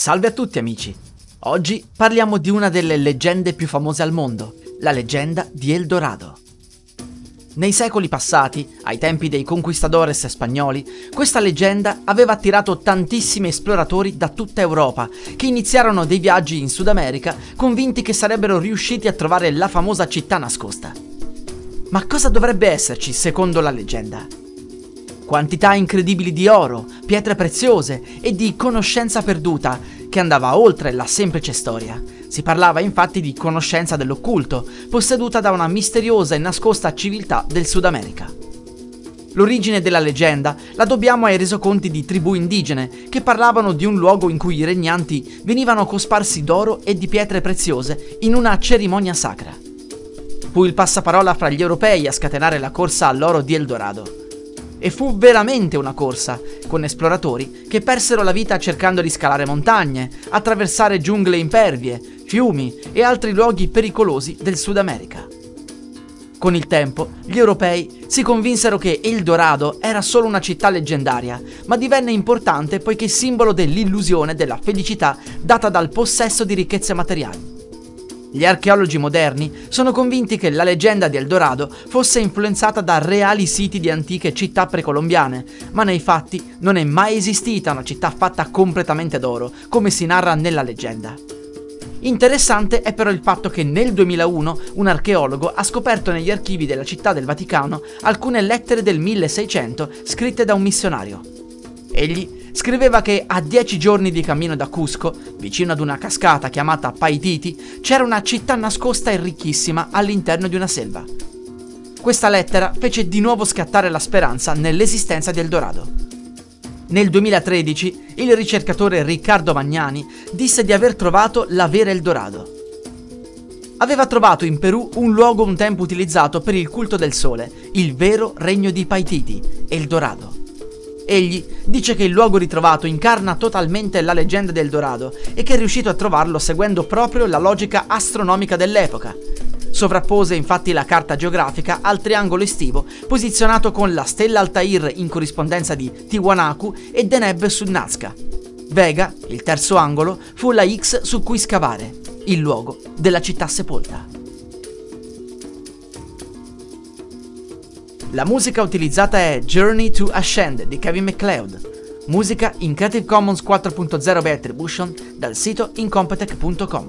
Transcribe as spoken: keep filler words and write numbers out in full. Salve a tutti amici, oggi parliamo di una delle leggende più famose al mondo, la leggenda di El Dorado. Nei secoli passati, ai tempi dei conquistadores spagnoli, questa leggenda aveva attirato tantissimi esploratori da tutta Europa, che iniziarono dei viaggi in Sud America convinti che sarebbero riusciti a trovare la famosa città nascosta. Ma cosa dovrebbe esserci secondo la leggenda? Quantità incredibili di oro, pietre preziose e di conoscenza perduta, che andava oltre la semplice storia. Si parlava infatti di conoscenza dell'occulto, posseduta da una misteriosa e nascosta civiltà del Sud America. L'origine della leggenda la dobbiamo ai resoconti di tribù indigene, che parlavano di un luogo in cui i regnanti venivano cosparsi d'oro e di pietre preziose in una cerimonia sacra. Fu il passaparola fra gli europei a scatenare la corsa all'oro di El Dorado. E fu veramente una corsa, con esploratori che persero la vita cercando di scalare montagne, attraversare giungle impervie, fiumi e altri luoghi pericolosi del Sud America. Con il tempo, gli europei si convinsero che El Dorado era solo una città leggendaria, ma divenne importante poiché simbolo dell'illusione della felicità data dal possesso di ricchezze materiali. Gli archeologi moderni sono convinti che la leggenda di El Dorado fosse influenzata da reali siti di antiche città precolombiane, ma nei fatti non è mai esistita una città fatta completamente d'oro, come si narra nella leggenda. Interessante è però il fatto che nel duemilauno un archeologo ha scoperto negli archivi della Città del Vaticano alcune lettere del milleseicento scritte da un missionario. Egli scriveva che a dieci giorni di cammino da Cusco, vicino ad una cascata chiamata Paititi, c'era una città nascosta e ricchissima all'interno di una selva. Questa lettera fece di nuovo scattare la speranza nell'esistenza di El Dorado. Nel duemilatredici il ricercatore Riccardo Magnani disse di aver trovato la vera El Dorado. Aveva trovato in Perù un luogo un tempo utilizzato per il culto del sole, il vero regno di Paititi, El Dorado. Egli dice che il luogo ritrovato incarna totalmente la leggenda del Dorado e che è riuscito a trovarlo seguendo proprio la logica astronomica dell'epoca. Sovrappose infatti la carta geografica al triangolo estivo posizionato con la stella Altair in corrispondenza di Tiwanaku e Deneb su Nazca. Vega, il terzo angolo, fu la X su cui scavare, il luogo della città sepolta. La musica utilizzata è Journey to Ascend di Kevin MacLeod, musica in Creative Commons quattro punto zero by Attribution dal sito incompetech punto com.